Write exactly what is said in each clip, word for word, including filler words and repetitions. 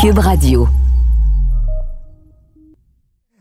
Cube Radio.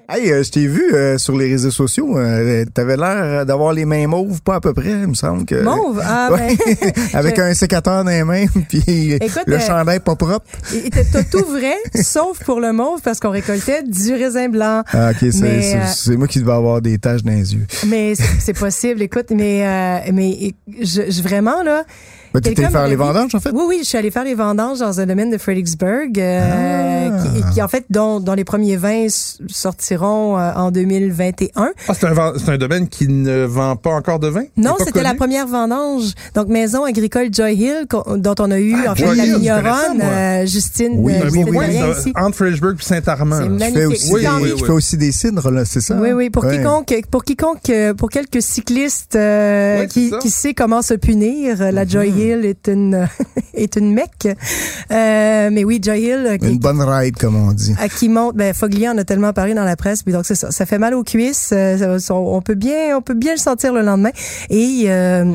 Hey, euh, je t'ai vu euh, sur les réseaux sociaux. Euh, t'avais l'air d'avoir les mains mauves, pas à peu près, il me semble que. Mauve, ah ouais. Ben, avec je... un sécateur dans les mains, puis écoute, le euh, chandail pas propre. Il était tout vrai, sauf pour le mauve, parce qu'on récoltait du raisin blanc. Ah, ok, c'est, mais, c'est, euh, c'est moi qui devais avoir des taches dans les yeux. Mais c'est, c'est possible, écoute, mais euh, mais je, je vraiment là. Ben, tu étais allé faire les vendanges, en fait? Oui, oui, je suis allée faire les vendanges dans un domaine de Fredericksburg, euh, ah. qui, qui, en fait, dont, dont les premiers vins sortiront euh, en deux mille vingt et un. Ah, c'est un, c'est un domaine qui ne vend pas encore de vin? Non, c'était connu. La première vendange. Donc, maison agricole Joy Hill, dont on a eu, ah, en Joy fait, la vigneronne, euh, Justine. Oui, euh, Justine oui, oui, Marien, ici. Entre Fredericksburg et Saint-Armand. C'est magnifique. Tu fais aussi, oui, oui, oui. aussi des cidres, là, c'est ça? Oui, oui, pour ouais. quiconque, pour quiconque, pour quelques cyclistes, euh, ouais, qui, qui sait comment se punir, la Joy Hill. Mm-hmm. Hill est une est une mecque, euh, mais oui, Joy Hill qui, une bonne ride comme on dit, à qui monte. Ben Foglier en a tellement parlé dans la presse, puis donc c'est ça, ça fait mal aux cuisses. Euh, ça, on peut bien, on peut bien le sentir le lendemain. Et euh,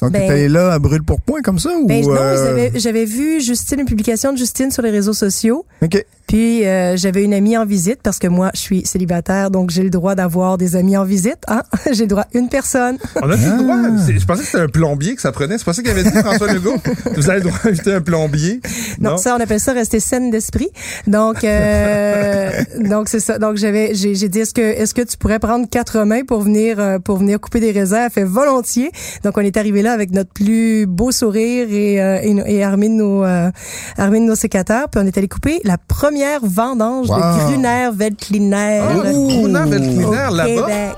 donc ben, tu allé là à brûle pour point comme ça ou ben, non, euh... j'avais vu Justine, une publication de Justine sur les réseaux sociaux. Ok. Puis euh, j'avais une amie en visite parce que moi je suis célibataire, donc j'ai le droit d'avoir des amis en visite, hein? J'ai le droit à une personne. On a ah. le droit. C'est, je pensais que c'était un plombier que ça prenait. C'est pas ça qu'il avait dit François Legault. Vous avez le droit d'inviter un plombier. Non, non, ça on appelle ça rester saine d'esprit. Donc euh, donc c'est ça. Donc j'avais j'ai, j'ai dit est-ce que est-ce que tu pourrais prendre quatre mains pour venir euh, pour venir couper des raisins? Elle fait volontiers. Donc on est arrivé là avec notre plus beau sourire et euh, et, et armé de nos euh, armé de nos sécateurs. Puis on est allé couper la première vendange wow. de Gruner-Veltliner. Oh, Gruner-Veltliner, là-bas. Québec.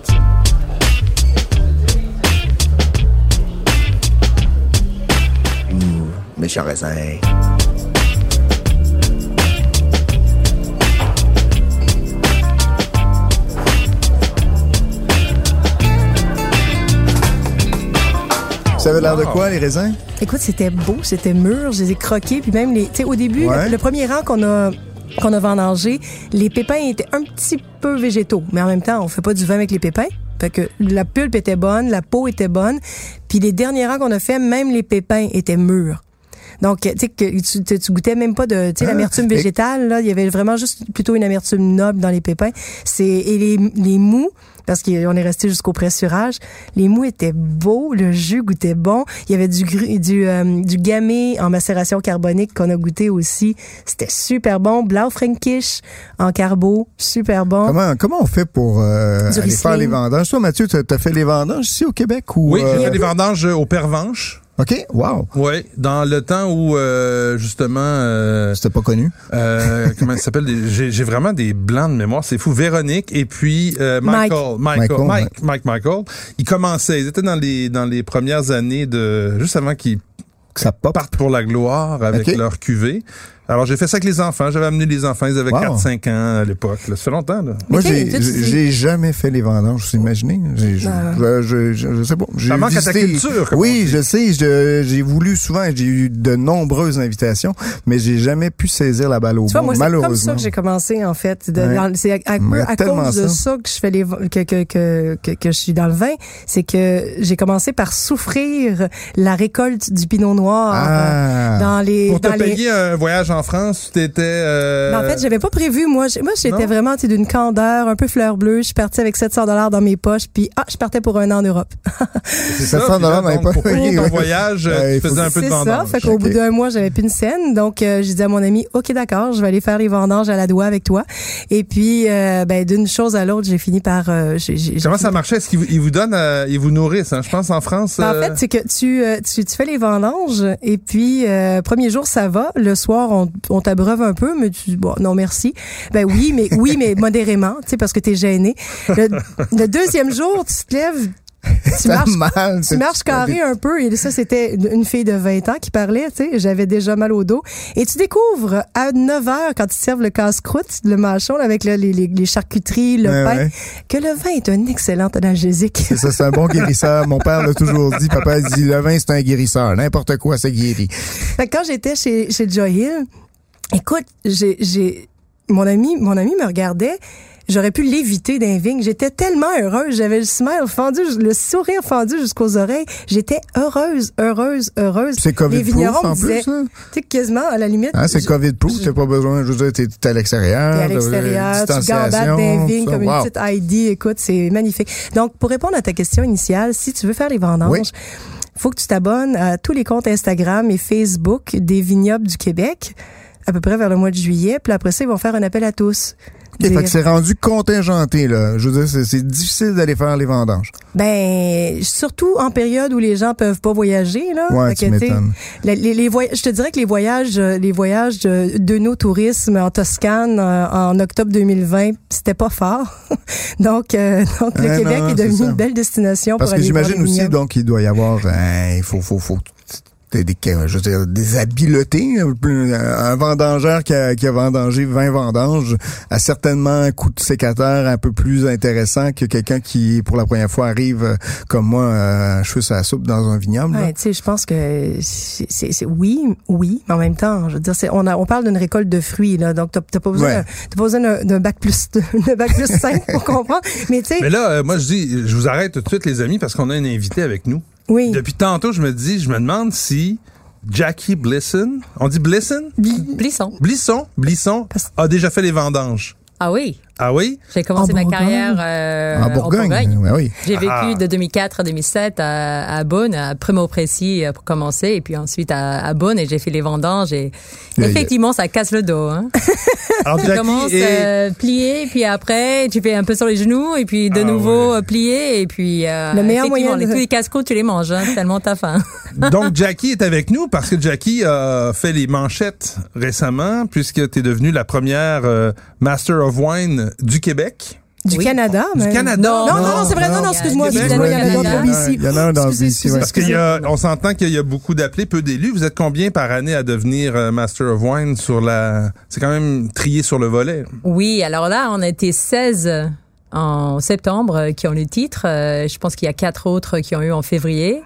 Mmh, méchant raisin. Ça avait l'air de quoi, les raisins? Écoute, c'était beau, c'était mûr, je les ai croqués, puis même, les, tu sais, au début, ouais. le, le premier rang qu'on a... qu'on a vendangé, les pépins étaient un petit peu végétaux, mais en même temps, on fait pas du vin avec les pépins. Fait que la pulpe était bonne, la peau était bonne, puis les derniers rangs qu'on a fait, même les pépins étaient mûrs. Donc, tu sais, que tu, tu goûtais même pas de, tu sais, l'amertume végétale, là. Il y avait vraiment juste plutôt une amertume noble dans les pépins. C'est, et les, les mous, parce qu'on est resté jusqu'au pressurage, les mous étaient beaux, le jus goûtait bon. Il y avait du gru, du, euh, du gamay en macération carbonique qu'on a goûté aussi. C'était super bon. Blaufränkisch en carbo, super bon. Comment, comment on fait pour euh, aller faire les vendanges? Toi, Mathieu, t'as fait les vendanges ici au Québec? Ou, oui, j'ai fait euh... les vendanges au Pervenche. OK, wow. Oui, dans le temps où, euh, justement... Euh, c'était pas connu. Euh, comment ça s'appelle? Des, j'ai, j'ai vraiment des blancs de mémoire, c'est fou. Véronique et puis euh, Michael, Mike. Michael, Michael, Mike, Mike, Mike, Michael. Ils commençaient, ils étaient dans les dans les premières années de... Juste avant qu'ils ça partent pour la gloire avec okay. leur cuvée. Alors, j'ai fait ça avec les enfants. J'avais amené les enfants. Ils avaient wow. quatre cinq ans à l'époque. Là, ça fait longtemps, là. Moi, j'ai, j'ai, j'ai jamais fait les vendanges. Vous imaginez? J'ai, je, euh... je, je, je sais pas. J'ai ça manque visité... à ta culture. Oui, je sais. Je, j'ai voulu souvent. J'ai eu de nombreuses invitations, mais j'ai jamais pu saisir la balle au bout, malheureusement. C'est comme ça que j'ai commencé, en fait. De, ouais. dans, c'est à, à, à, à cause ça. de ça que je fais les, que, que, que, que, que je suis dans le vin. C'est que j'ai commencé par souffrir la récolte du Pinot Noir. Ah. Euh, dans les, Pour te dans payer les... un voyage en France, tu étais... Euh... En fait, j'avais pas prévu. Moi, moi j'étais non. vraiment d'une candeur, un peu fleur bleue. Je suis partie avec sept cents dollars dans mes poches, puis ah, je partais pour un an en Europe. C'est sept cents dollars dans mes poches. Pour payer ton voyage, ouais, tu faisais un peu de vendanges. C'est ça. Fait qu'au okay. bout d'un mois, j'avais plus une scène. Donc, euh, j'ai dit à mon ami, OK, d'accord, je vais aller faire les vendanges à la doigt avec toi. Et puis, euh, ben, d'une chose à l'autre, j'ai fini par... Euh, j'ai, j'ai, Comment j'ai... ça marchait? Est-ce qu'ils vous, ils vous donnent, euh, ils vous nourrissent, hein? Je pense en France... Euh... En fait, c'est que tu, euh, tu, tu fais les vendanges et puis, euh, premier jour, ça va. Le soir, on, on t'abreuve un peu, mais tu dis, bon, non, merci. Ben oui, mais, oui, mais modérément, tu sais, parce que t'es gêné. Le, le deuxième jour, tu te lèves, Tu marches, mal, tu marches carré un peu. Et ça, c'était une fille de vingt ans qui parlait, tu sais. J'avais déjà mal au dos. Et tu découvres à neuf heures, quand ils servent le casse-croûte, le mâchon, là, avec là, les, les, les charcuteries, le ouais, pain, ouais. que le vin est un excellent analgésique. C'est ça, c'est un bon guérisseur. Mon père l'a toujours dit. Papa dit, le vin, c'est un guérisseur. N'importe quoi, ça guérit. Fait que quand j'étais chez, chez Joy Hill, écoute, j'ai, j'ai, mon ami, mon ami me regardait. J'aurais pu l'éviter d'un vigne. J'étais tellement heureuse. J'avais le smile fendu, le sourire fendu jusqu'aux oreilles. J'étais heureuse, heureuse, heureuse. C'est COVID-proof en plus, ça? Tu sais, quasiment, à la limite. Ah, c'est COVID-proof, t'as pas besoin. Je veux dire, t'es, t'es à l'extérieur. T'es à l'extérieur, tu gambattes d'un vigne comme wow. une petite I D. Écoute, c'est magnifique. Donc, pour répondre à ta question initiale, si tu veux faire les vendanges, oui. faut que tu t'abonnes à tous les comptes Instagram et Facebook des vignobles du Québec, à peu près vers le mois de juillet. Puis après ça, ils vont faire un appel à tous. Okay, fait que c'est rendu contingenté, là. Je veux dire, c'est, c'est difficile d'aller faire les vendanges. Ben, surtout en période où les gens peuvent pas voyager, là. Ouais, tu m'étonnes. Les, les, les voy- je te dirais que les voyages, les voyages de, de nos tourisme en Toscane euh, en octobre deux mille vingt, c'était pas fort. donc, euh, donc, le hein, Québec non, est devenu ça. une belle destination Parce pour aller voir les vignobles. Parce que j'imagine aussi, donc, il doit y avoir, hein, il faut, faut, faut. Des, je veux dire, des habiletés. Un vendangeur qui a, qui a vendangé vingt vendanges a certainement un coup de sécateur un peu plus intéressant que quelqu'un qui, pour la première fois, arrive comme moi, euh, cheveux sur la soupe dans un vignoble. Ouais, tu sais, je pense que c'est, c'est, c'est oui, oui, mais en même temps, je veux dire, c'est, on, a, on parle d'une récolte de fruits, là, donc t'as, t'as pas besoin, ouais. t'as pas besoin d'un, d'un bac plus, d'un bac plus cinq pour comprendre. Mais tu sais. Mais là, euh, moi, je dis, je vous arrête tout de suite, les amis, parce qu'on a un invité avec nous. Oui. Depuis tantôt, je me dis, je me demande si Jacky Blisson, on dit Blisson? Bl- Blisson. Blisson, Blisson a déjà fait les vendanges. Ah oui? Ah oui? J'ai commencé ma carrière euh, en Bourgogne. En Bourgogne. Oui. J'ai vécu ah. de deux mille quatre à deux mille sept à, à Beaune, à Primo-Préci pour commencer, et puis ensuite à, à Beaune, et j'ai fait les vendanges. Et yeah, effectivement, yeah. ça casse le dos. Hein? Alors, tu commences et... euh, plier, puis après, tu fais un peu sur les genoux, et puis de ah, nouveau ouais. plier, et puis euh, le meilleur moyen de... tous les casse-croûtes, tu les manges, hein, tellement t'as faim. Donc, Jacky est avec nous parce que Jacky a fait les manchettes récemment, puisque t'es devenue la première euh, Master of Wine du Québec. Du oui. Canada, mais... Du Canada. Non, non, non, non c'est vrai. Non, non, excuse-moi. Il y, excuse-moi, il y en a d'autres ici. Il y en a un dans B C, ouais. Parce qu'il y a, on s'entend qu'il y a beaucoup d'appelés, peu d'élus. Vous êtes combien par année à devenir Master of Wine sur la... C'est quand même trié sur le volet. Oui, alors là, on a été seize en septembre qui ont le titre. Je pense qu'il y a quatre autres qui ont eu en février.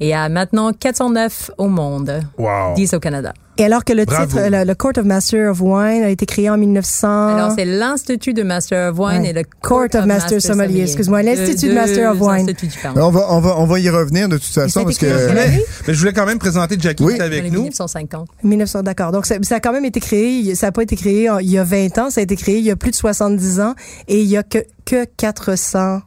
Et il y a maintenant quatre cent neuf au monde. Wow. dix au Canada. Et alors que le Bravo. titre, le, le Court of Master of Wine a été créé en mille neuf cents... Alors, c'est l'Institut de Master of Wine ouais. et le Court, Court of, of Master, Master Sommelier. Sommelier. Excuse-moi, l'Institut de, de Master of Wine. On va, on va, on va y revenir de toute façon parce que... Mais, mais je voulais quand même présenter Jacky oui. avec nous. mille neuf cent cinquante mille neuf cents d'accord. Donc, ça, ça a quand même été créé, ça n'a pas été créé en, il y a vingt ans, ça a été créé il y a plus de soixante-dix ans et il n'y a que, que quatre cents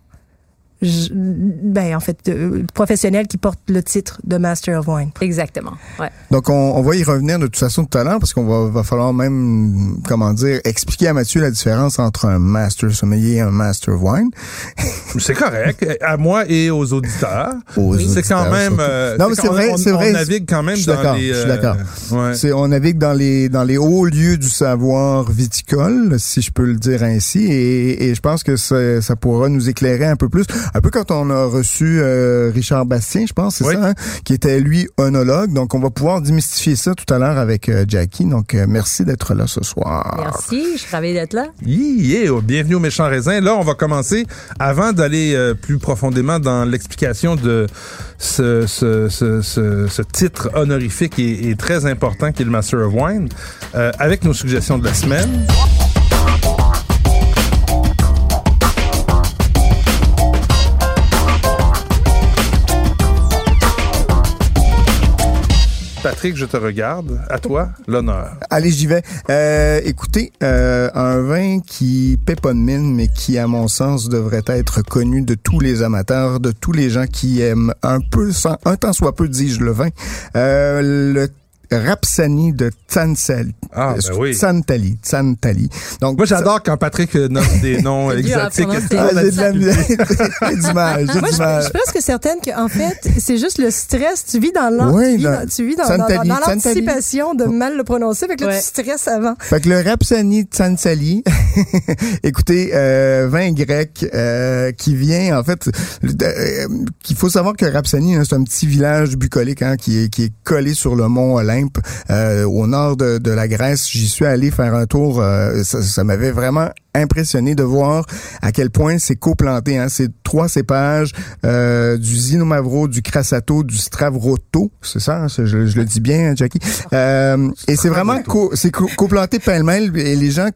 Je, ben en fait euh, professionnels qui portent le titre de Master of Wine. Exactement. Ouais. Donc on, on va y revenir de toute façon tout à l'heure parce qu'on va, va falloir même comment dire expliquer à Mathieu la différence entre un Master Sommelier et un Master of Wine. C'est correct. À moi et aux auditeurs. Aux oui. C'est auditeurs, quand même. Euh, non c'est, c'est vrai. On, c'est vrai. On navigue quand même dans les. Je suis d'accord. Euh, je suis d'accord. Ouais. C'est, on navigue dans les dans les hauts lieux du savoir viticole, si je peux le dire ainsi, et, et je pense que ça, ça pourra nous éclairer un peu plus. Un peu quand on a reçu euh, Richard Bastien, je pense, c'est oui. ça, hein, qui était, lui, œnologue. Donc, on va pouvoir démystifier ça tout à l'heure avec euh, Jacky. Donc, euh, merci d'être là ce soir. Merci, je suis ravie d'être là. Yeah, bienvenue au Méchant Raisin. Là, on va commencer, avant d'aller euh, plus profondément dans l'explication de ce, ce, ce, ce, ce titre honorifique et, et très important qui est le Master of Wine, euh, avec nos suggestions de la semaine. Patrick, je te regarde. À toi, l'honneur. Allez, j'y vais. Euh, écoutez, euh, un vin qui paie pas de mine, mais qui, à mon sens, devrait être connu de tous les amateurs, de tous les gens qui aiment un peu, sans, un tant soit peu, dis-je, le vin. Euh, le Rapsani de Tsantali. Ah, ben oui. Tsantali, Tsantali. Donc, moi, j'adore quand Patrick nomme des noms exotiques. Ah, j'ai de la du mal, j'ai moi, du mal. Je, je suis presque certaine qu'en fait, c'est juste le stress. Tu vis dans, l'ant- oui, tu vis dans, tu vis dans, Tsantali, dans, dans l'anticipation Tsantali. De mal le prononcer. Fait que là, ouais. Tu stresses avant. Fait que le Rapsani de Tsantali, écoutez, euh, vin grec euh, qui vient, en fait, euh, qu'il faut savoir que Rapsani, hein, c'est un petit village bucolique hein, qui, est, qui est collé sur le mont Olympe. Euh, au nord de, de la Grèce, j'y suis allé faire un tour. Euh, ça, ça m'avait vraiment impressionné de voir à quel point c'est coplanté. Hein. C'est trois cépages, euh, du Zinomavro, du Crassato, du Stravroto. C'est ça, hein? je, je le dis bien, hein, Jacky. Euh, et c'est vraiment co- c'est co- coplanté pêle-mêle. Et les gens,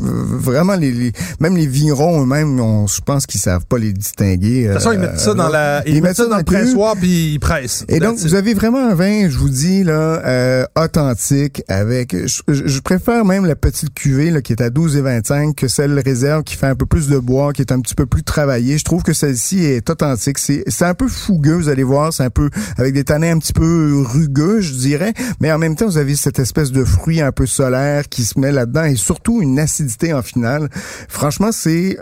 vraiment, les, les même les vignerons eux-mêmes, on, je pense qu'ils savent pas les distinguer. De toute façon, euh, ils mettent ça dans la, ils, ils mettent ça dans, dans le pressoir puis ils pressent. Et donc, vous avez vraiment un vin, je vous dis, là, euh, authentique avec, je, je préfère même la petite cuvée, là, qui est à douze et vingt-cinq que celle réserve qui fait un peu plus de bois, qui est un petit peu plus travaillée. Je trouve que celle-ci est authentique. C'est, c'est un peu fougueux, vous allez voir. C'est un peu avec des tanins un petit peu rugueux, je dirais. Mais en même temps, vous avez cette espèce de fruit un peu solaire qui se met là-dedans et surtout une acidité en finale. Franchement, c'est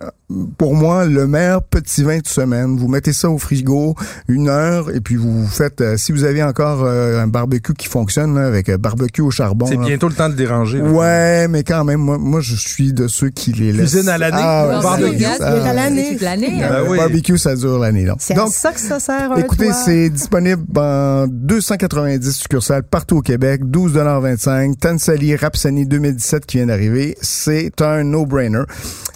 pour moi le meilleur petit vin de semaine. Vous mettez ça au frigo une heure et puis vous faites, euh, si vous avez encore euh, un barbecue qui fonctionne là, avec euh, barbecue au charbon. C'est là. Bientôt le temps de déranger. Là. Ouais, mais quand même, moi, moi je suis de ceux qui les cuisine à l'année. Ah, oui. Barbecue. Ah, à l'année. l'année hein. euh, oui. Barbecue, ça dure l'année. Donc. C'est donc, à ça que ça sert. Un écoutez, toit. C'est disponible en deux cent quatre-vingt-dix succursales partout au Québec. douze dollars vingt-cinq. Tsantali Rapsani deux mille dix-sept qui vient d'arriver. C'est un no-brainer.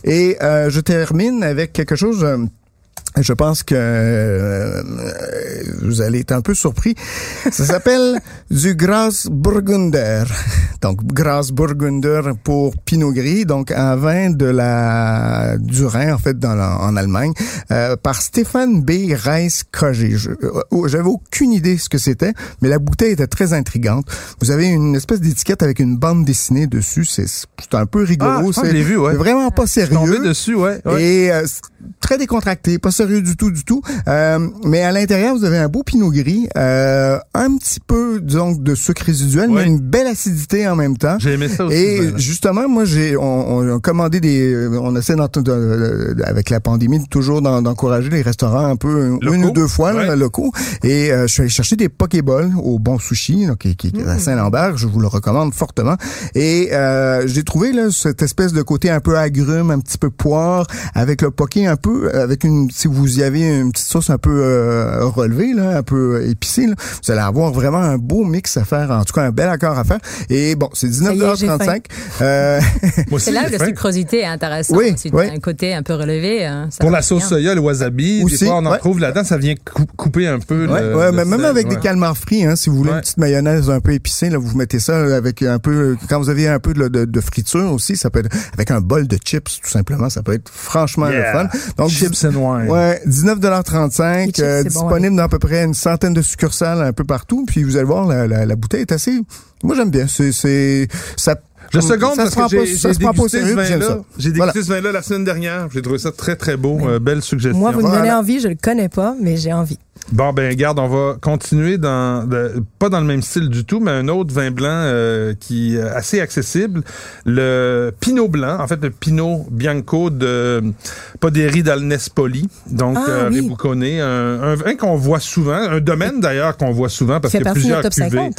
Et euh, je termine avec quelque chose... Euh, je pense que euh, vous allez être un peu surpris. Ça s'appelle du Grauburgunder. Donc, Grauburgunder pour Pinot Gris, donc un vin de la du Rhin, en fait, dans la, en Allemagne, euh, par Stéphane B. Reiss-Cogé. Euh, j'avais aucune idée ce que c'était, mais la bouteille était très intrigante. Vous avez une espèce d'étiquette avec une bande dessinée dessus. C'est, c'est un peu rigolo. Ah, c'est vu, ouais. Vraiment pas sérieux. Tombé dessus, ouais. ouais. Et euh, très décontracté, pas sérieux du tout, du tout. Euh, mais à l'intérieur, vous avez un beau pinot gris, euh, un petit peu, disons, de sucre résiduel, oui. Mais une belle acidité en même temps. J'ai aimé ça aussi. Et bien, justement, moi, j'ai, on, on a commandé des, on essaie avec la pandémie toujours d'en, d'encourager les restaurants un peu locaux. Une ou deux fois oui. là, locaux. Et euh, je suis allé chercher des pokéballs au Bon Sushi, donc, qui, qui est à Saint-Lambert. Je vous le recommande fortement. Et euh, j'ai trouvé là cette espèce de côté un peu agrume, un petit peu poire, avec le poké un peu, avec une si vous y avez une petite sauce un peu euh, relevée, là, un peu épicée, là, vous allez avoir vraiment un beau mix à faire, en tout cas un bel accord à faire. Et bon, c'est dix-neuf dollars trente-cinq. Euh... c'est là où la sucrosité est intéressante. Oui, c'est oui. Un côté un peu relevé. Hein, pour la sauce bien. Soya, le wasabi, aussi, des fois on en ouais. trouve là-dedans, ça vient cou- couper un peu. Oui, le, ouais, le mais même sel, avec ouais. des calmars frits, hein, si vous voulez ouais. une petite mayonnaise un peu épicée, là, vous mettez ça avec un peu, quand vous avez un peu de, de, de friture aussi, ça peut être avec un bol de chips, tout simplement, ça peut être franchement yeah. le fun. Donc, chips and wine. Ouais, dix-neuf dollars trente-cinq, euh, disponible bon, ouais. dans à peu près une centaine de succursales un peu partout. Puis vous allez voir, la, la, la bouteille est assez... Moi, j'aime bien. C'est... c'est ça. Je seconde ça parce se que j'ai, pas, j'ai dégusté ce vin-là. J'ai dégusté voilà. ce vin-là la semaine dernière. J'ai trouvé ça très, très beau. Euh, belle suggestion. Moi, vous me voilà. donnez envie. Je le connais pas, mais j'ai envie. Bon, ben regarde, on va continuer dans... De, pas dans le même style du tout, mais un autre vin blanc euh, qui est assez accessible. Le Pinot blanc. En fait, le Pinot Bianco de Poderi dal Nespoli. Donc, ah, euh, oui. Ribuconé. Un, un vin qu'on voit souvent. Un domaine, d'ailleurs, qu'on voit souvent parce qu'il y a plusieurs cuvées.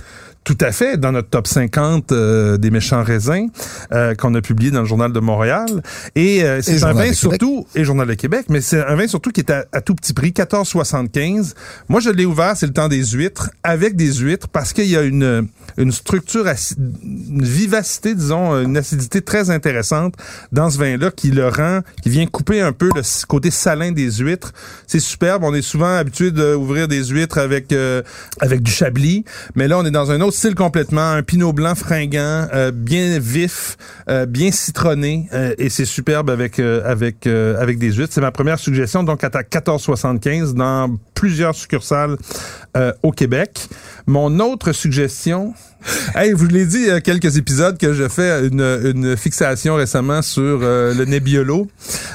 Tout à fait, dans notre top cinquante euh, des méchants raisins euh, qu'on a publié dans le Journal de Montréal. Et euh, c'est et un vin surtout, et Journal de Québec, mais c'est un vin surtout qui est à, à tout petit prix, quatorze soixante-quinze. Moi, je l'ai ouvert, c'est le temps des huîtres, avec des huîtres, parce qu'il y a une une structure, aci- une vivacité, disons, une acidité très intéressante dans ce vin-là qui le rend, qui vient couper un peu le côté salin des huîtres. C'est superbe, on est souvent habitué d'ouvrir des huîtres avec euh, avec du chablis, mais là, on est dans un autre style complètement, un pinot blanc fringant, euh, bien vif, euh, bien citronné, euh, et c'est superbe avec euh, avec euh, avec des huîtres. C'est ma première suggestion, donc à quatorze soixante-quinze dans plusieurs succursales euh, au Québec. Mon autre suggestion, Hey, vous l'ai dit il y a quelques épisodes que je fais une, une fixation récemment sur euh, le Nebbiolo.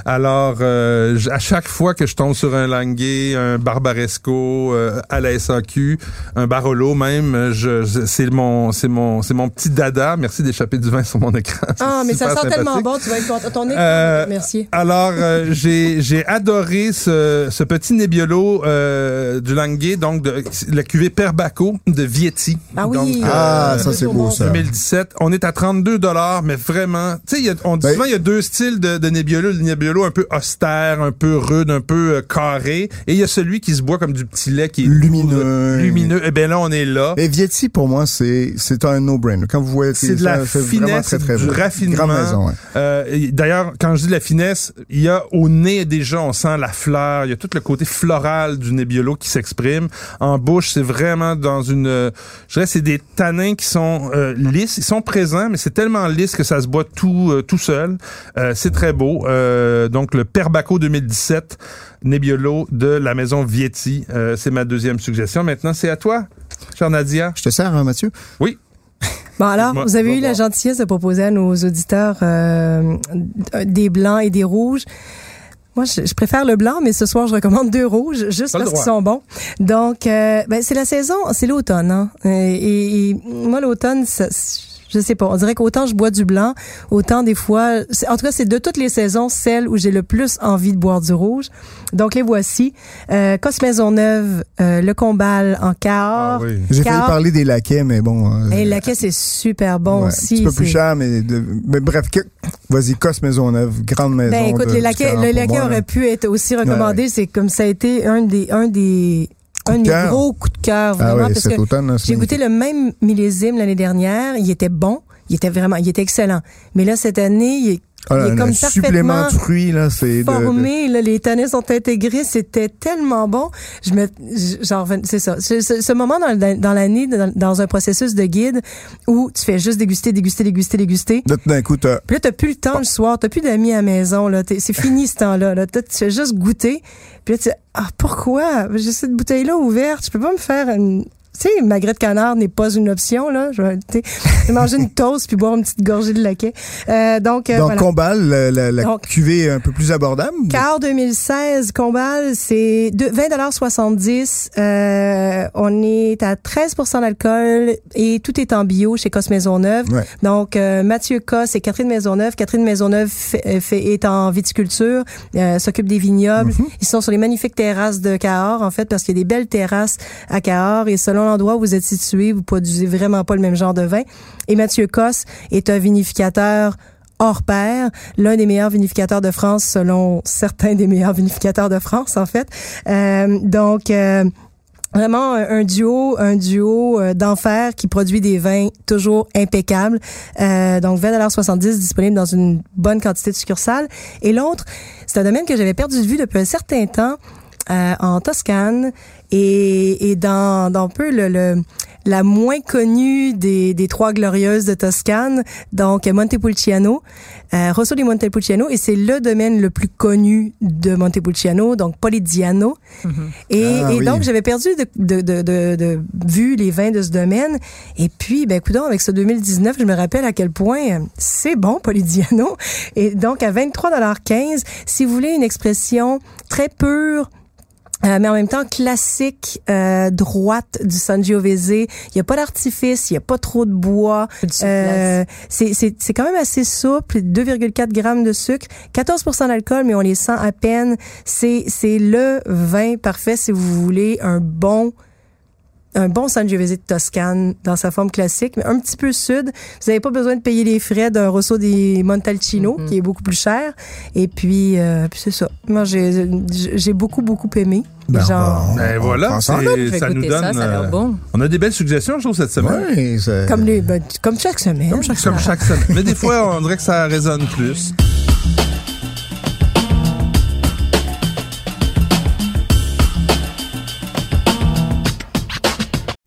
Alors, euh, à chaque fois que je tombe sur un Languet, un Barbaresco, euh, à la S A Q, un Barolo même, je, je, c'est mon c'est mon, c'est mon petit dada. Merci d'échapper du vin sur mon écran. Ah, mais ça sent tellement bon, tu vas être content. Ton écran, euh, merci. Alors, euh, j'ai, j'ai adoré ce, ce petit Nebbiolo euh, du Languet, donc de, la cuvée Perbaco de Vietti. Ah oui, donc, ah. Ah, ça, c'est beau, ça. deux mille dix-sept, on est à trente-deux dollars, mais vraiment, tu sais, on dit ben, souvent, il y a deux styles de, de Nebbiolo. Le Nebbiolo un peu austère, un peu rude, un peu euh, carré. Et il y a celui qui se boit comme du petit lait, qui est lumineux. Doux, lumineux. Eh bien là, on est là. Mais Vietti, pour moi, c'est, c'est un no-brainer. Quand vous voyez, c'est, c'est de ça, la c'est finesse, très, très du vrai. Raffinement. Maison, ouais. euh, d'ailleurs, quand je dis de la finesse, il y a au nez, déjà, on sent la fleur. Il y a tout le côté floral du Nebbiolo qui s'exprime. En bouche, c'est vraiment dans une... Euh, je dirais, c'est des tanins qui sont euh, lisses, ils sont présents, mais c'est tellement lisse que ça se boit tout euh, tout seul. Euh, c'est très beau. Euh, donc le Perbaco deux mille dix-sept Nebbiolo de la maison Vietti, euh, c'est ma deuxième suggestion. Maintenant, c'est à toi, chère Nadia. Je te sers, hein, Mathieu. Oui. Bon alors, moi, vous avez moi, eu moi. la gentillesse de proposer à nos auditeurs euh, des blancs et des rouges. Moi, je, je préfère le blanc, mais ce soir, je recommande deux rouges, juste parce qu'ils sont bons. Donc, euh, ben, c'est la saison, c'est l'automne. Hein? Et, et moi, l'automne, ça, je sais pas. On dirait qu'autant je bois du blanc, autant des fois... En tout cas, c'est de toutes les saisons, celle où j'ai le plus envie de boire du rouge. Donc, les voici. Euh, Cosse Maisonneuve, euh, le Combal en Cahors. Ah, oui. J'ai Cahors. failli parler des laquais, mais bon... Euh, Et le laquais, c'est super bon ouais, aussi. Un petit peu c'est... plus cher, mais, de... mais bref... Que... Vas-y, Cosse Maisonneuve, grande maison. Ben écoute, de, les laquais, le laquais aurait pu être aussi recommandé. Ouais, ouais. C'est comme ça a été un des, un des, de un des gros coups de cœur vraiment. Ah ouais, parce que automne, j'ai goûté le même millésime l'année dernière. Il était bon, il était vraiment, il était excellent. Mais là cette année, il est Ah là, il est comme parfaitement supplément de fruits, là, c'est formé, de, de... là, les tanins sont intégrés, c'était tellement bon. Je me, genre, c'est ça. C'est, c'est, ce moment dans, dans l'année, dans, dans un processus de guide où tu fais juste déguster, déguster, déguster, déguster. Là, tout d'un coup, t'as... Puis là, t'as plus le temps le soir, t'as plus d'amis à la maison, là, t'es, c'est fini ce temps-là, là. Tu fais juste goûter. Puis là, tu dis, ah, pourquoi? J'ai cette bouteille-là ouverte, je peux pas me faire une... Tu sais, magret de canard n'est pas une option, là. Je vais manger une toast puis boire une petite gorgée de laquais. Euh, donc, euh, donc voilà. Combal, la, la, la donc, cuvée un peu plus abordable. Cahors deux mille seize, Combal, c'est vingt dollars soixante-dix. Euh, on est à treize pour cent d'alcool et tout est en bio chez Cosse Maisonneuve. Ouais. Donc, euh, Mathieu Cos et Catherine Maisonneuve. Catherine Maisonneuve fait, fait, est en viticulture, euh, s'occupe des vignobles. Mm-hmm. Ils sont sur les magnifiques terrasses de Cahors, en fait, parce qu'il y a des belles terrasses à Cahors et selon l'endroit où vous êtes situé, vous produisez vraiment pas le même genre de vin. Et Mathieu Cos est un vinificateur hors pair, l'un des meilleurs vinificateurs de France, selon certains des meilleurs vinificateurs de France, en fait. Euh, donc... Euh Vraiment un duo, un duo d'enfer qui produit des vins toujours impeccables. Euh, donc vingt dollars soixante-dix disponible dans une bonne quantité de succursales. Et l'autre, c'est un domaine que j'avais perdu de vue depuis un certain temps euh, en Toscane et, et dans, dans un peu le, le la moins connue des, des trois glorieuses de Toscane, donc Montepulciano, euh, Rosso di Montepulciano, et c'est le domaine le plus connu de Montepulciano, donc Poliziano. Mm-hmm. Et, ah, et oui. donc, j'avais perdu de, de, de, de, de vue les vins de ce domaine. Et puis, ben, coudonc, avec ce deux mille dix-neuf, je me rappelle à quel point c'est bon, Poliziano. Et donc, à vingt-trois dollars quinze, si vous voulez une expression très pure, Euh, mais en même temps, classique euh, droite du Sangiovese. Il n'y a pas d'artifice, il n'y a pas trop de bois. Euh, c'est, c'est, c'est quand même assez souple, deux virgule quatre grammes de sucre, quatorze pour cent d'alcool, mais on les sent à peine. C'est, c'est le vin parfait si vous voulez un bon... un bon Sangiovese de Toscane dans sa forme classique, mais un petit peu sud. Vous n'avez pas besoin de payer les frais d'un Rosso di Montalcino, mm-hmm. qui est beaucoup plus cher. Et puis, euh, puis c'est ça. Moi, j'ai, j'ai beaucoup, beaucoup aimé. Ben, genre, ben, ben voilà, c'est, ça nous donne... Ça, ça euh, bon. On a des belles suggestions, je trouve, cette semaine. Oui, c'est... Comme, les, ben, comme chaque semaine. Comme chaque, comme chaque semaine. Mais des fois, on dirait que ça résonne plus.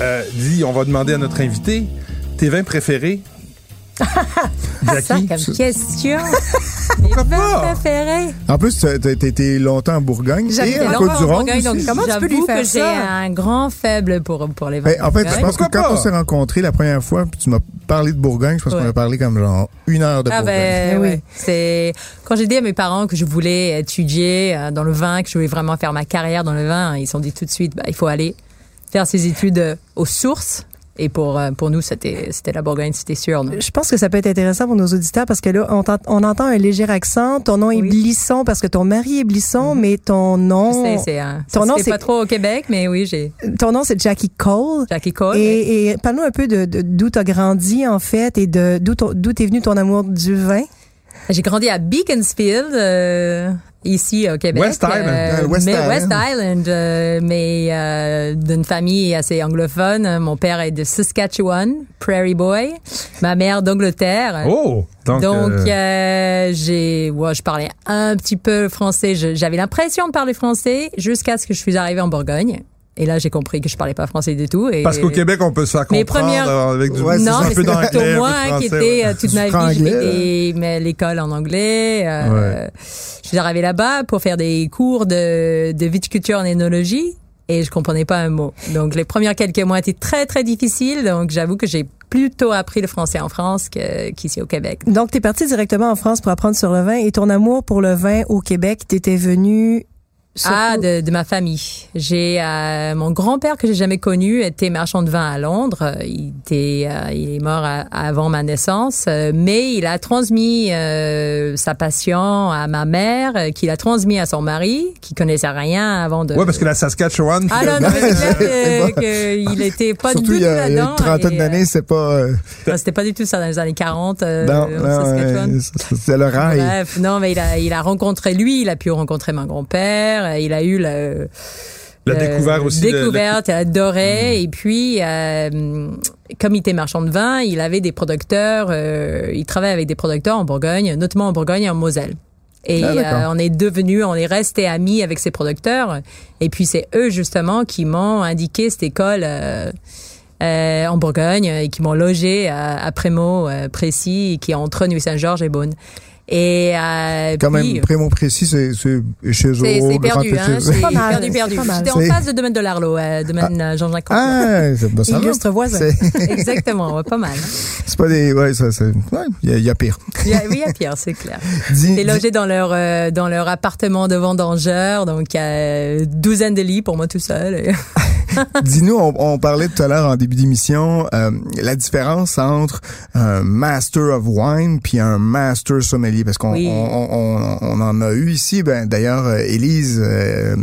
Euh, dis, on va demander à notre invité tes vins préférés. Ça, comme question. Pourquoi pas? En plus, t'as été longtemps en Bourgogne. J'avais été longtemps en Bourgogne, donc comment tu peux lui faire ça? J'avoue que j'ai un grand faible pour, pour les vins. Ben, en fait, je pense que quand on s'est rencontrés la première fois, tu m'as parlé de Bourgogne, je pense ouais. qu'on a parlé comme genre une heure de ah Bourgogne. Ben, oui. C'est... Quand j'ai dit à mes parents que je voulais étudier dans le vin, que je voulais vraiment faire ma carrière dans le vin, ils se sont dit tout de suite, bah, il faut aller faire ses études aux sources. Et pour, pour nous, c'était, c'était la Bourgogne, c'était sûr. Non? Je pense que ça peut être intéressant pour nos auditeurs parce que là, on, on entend un léger accent. Ton nom oui. est Blisson parce que ton mari est Blisson, mmh. mais ton nom... Je sais, c'est un... Ton ça, nom, c'est pas trop au Québec, mais oui, j'ai... Ton nom, c'est Jacky Cole. Jacky Cole. Et, et parle-nous un peu de, de, d'où t'as grandi, en fait, et de, d'où, ton, d'où t'es venu ton amour du vin. J'ai grandi à Beaconsfield, euh... ici au Québec, West Island, euh, West mais, Island. West Island euh, mais euh, d'une famille assez anglophone. Mon père est de Saskatchewan, Prairie Boy. Ma mère d'Angleterre. Oh, donc, donc euh... Euh, j'ai, ouais, je parlais un petit peu français. Je, j'avais l'impression de parler français jusqu'à ce que je suis arrivée en Bourgogne. Et là, j'ai compris que je parlais pas français du tout. Et parce qu'au Québec, on peut se faire comprendre premières... avec du ouais, non, un mais peu d'anglais. Plutôt moi qui était euh, toute ma vie, j'ai fait mais l'école en anglais. Euh, ouais. Je suis arrivée là-bas pour faire des cours de, de viticulture en œnologie et je comprenais pas un mot. Donc, les premières quelques mois étaient très, très difficiles. Donc, j'avoue que j'ai plutôt appris le français en France que, qu'ici au Québec. Donc, t'es partie directement en France pour apprendre sur le vin et ton amour pour le vin au Québec, t'étais venue... Surtout... Ah, de, de ma famille. J'ai euh, mon grand-père que j'ai jamais connu était marchand de vin à Londres. Il était, euh, il est mort à, avant ma naissance, euh, mais il a transmis euh, sa passion à ma mère, euh, qu'il a transmis à son mari, qui connaissait rien avant de. Ouais, parce que la Saskatchewan. Ah non, non, mais c'est clair que, qu'il était pas surtout du tout là-dedans. Il y a une trentaine et, d'années, c'est pas. Euh... Non, c'était pas du tout ça dans les années quarante. Euh, non, euh, non Saskatchewan. Euh, c'est le rail. Bref, non, mais il a, il a rencontré lui, il a pu rencontrer mon grand-père. Il a eu le, la le, découverte aussi. Découverte, il adorait. Mmh. Et puis, euh, comme il était marchand de vin, il avait des producteurs, euh, il travaillait avec des producteurs en Bourgogne, notamment en Bourgogne et en Moselle. Et ah, euh, on est devenus, on est restés amis avec ces producteurs. Et puis, c'est eux, justement, qui m'ont indiqué cette école euh, euh, en Bourgogne et qui m'ont logé à, à Primo-Préci, qui est entre Nuit-Saint-Georges et Beaune. Et euh, quand puis, même Primo-Préci c'est c'est chez eux c'est, c'est perdu hein, c'est pas mal, perdu perdu pas mal. J'étais c'est... en face de domaine de l'Arlo euh, domaine ah, Jean-Jacques ah c'est bon ça illustre voisin c'est... exactement ouais, pas mal c'est pas des ouais ça c'est ouais il y, y a pire il y a, oui il y a pire c'est clair dis, t'es logé dis... dans leur euh, dans leur appartement de vendangeur donc euh, douzaine de lits pour moi tout seul et... Dis-nous, on, on parlait tout à l'heure en début d'émission, euh, la différence entre un Master of Wine puis un Master Sommelier, parce qu'on oui. on, on, on en a eu ici. Ben d'ailleurs, Élise euh,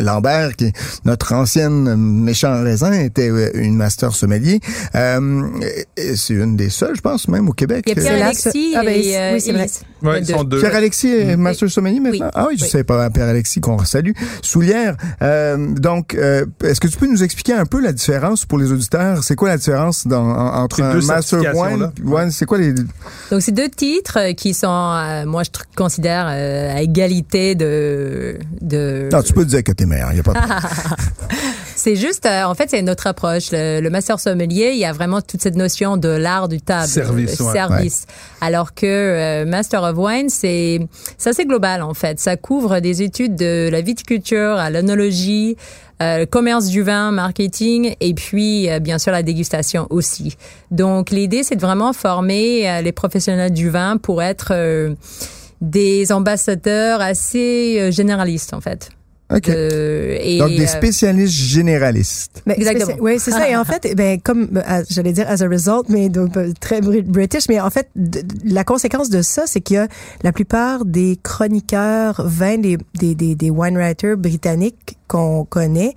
Lambert, qui est notre ancienne méchant raisin, était une Master Sommelier. Euh, c'est une des seules, je pense, même au Québec. Il y a Pierre-Alexis euh, et, ah, ben, oui, c'est vrai. Ouais, ils sont deux. Pierre-Alexis est Master Sommelier maintenant? Oui. Ah oui, je oui. sais pas, Pierre-Alexis qu'on salue. Soulière, euh, donc, euh, est-ce que tu peux nous expliquer un peu la différence pour les auditeurs? C'est quoi la différence dans, en, entre un Master Wine? Ouais, c'est quoi les... Donc, c'est deux titres qui sont, euh, moi, je te considère euh, à égalité de, de... Non, tu peux dire que t'es meilleur, il n'y a pas de problème. C'est juste, euh, en fait, c'est notre approche. Le, le Master Sommelier, il y a vraiment toute cette notion de l'art du table. Service. Euh, ouais. Service. Ouais. Alors que euh, Master of Wine, c'est, c'est assez global, en fait. Ça couvre des études de la viticulture à l'œnologie, Euh, commerce du vin, marketing et puis euh, bien sûr la dégustation aussi. Donc l'idée c'est de vraiment former euh, les professionnels du vin pour être euh, des ambassadeurs assez euh, généralistes en fait. OK. Euh, et, Donc des spécialistes euh, généralistes. Ben, exactement. Spéci- oui, c'est ça et en fait ben comme euh, j'allais dire as a result mais donc, très british mais en fait de, de, la conséquence de ça c'est que la plupart des chroniqueurs vins des des des, des wine writers britanniques qu'on connaît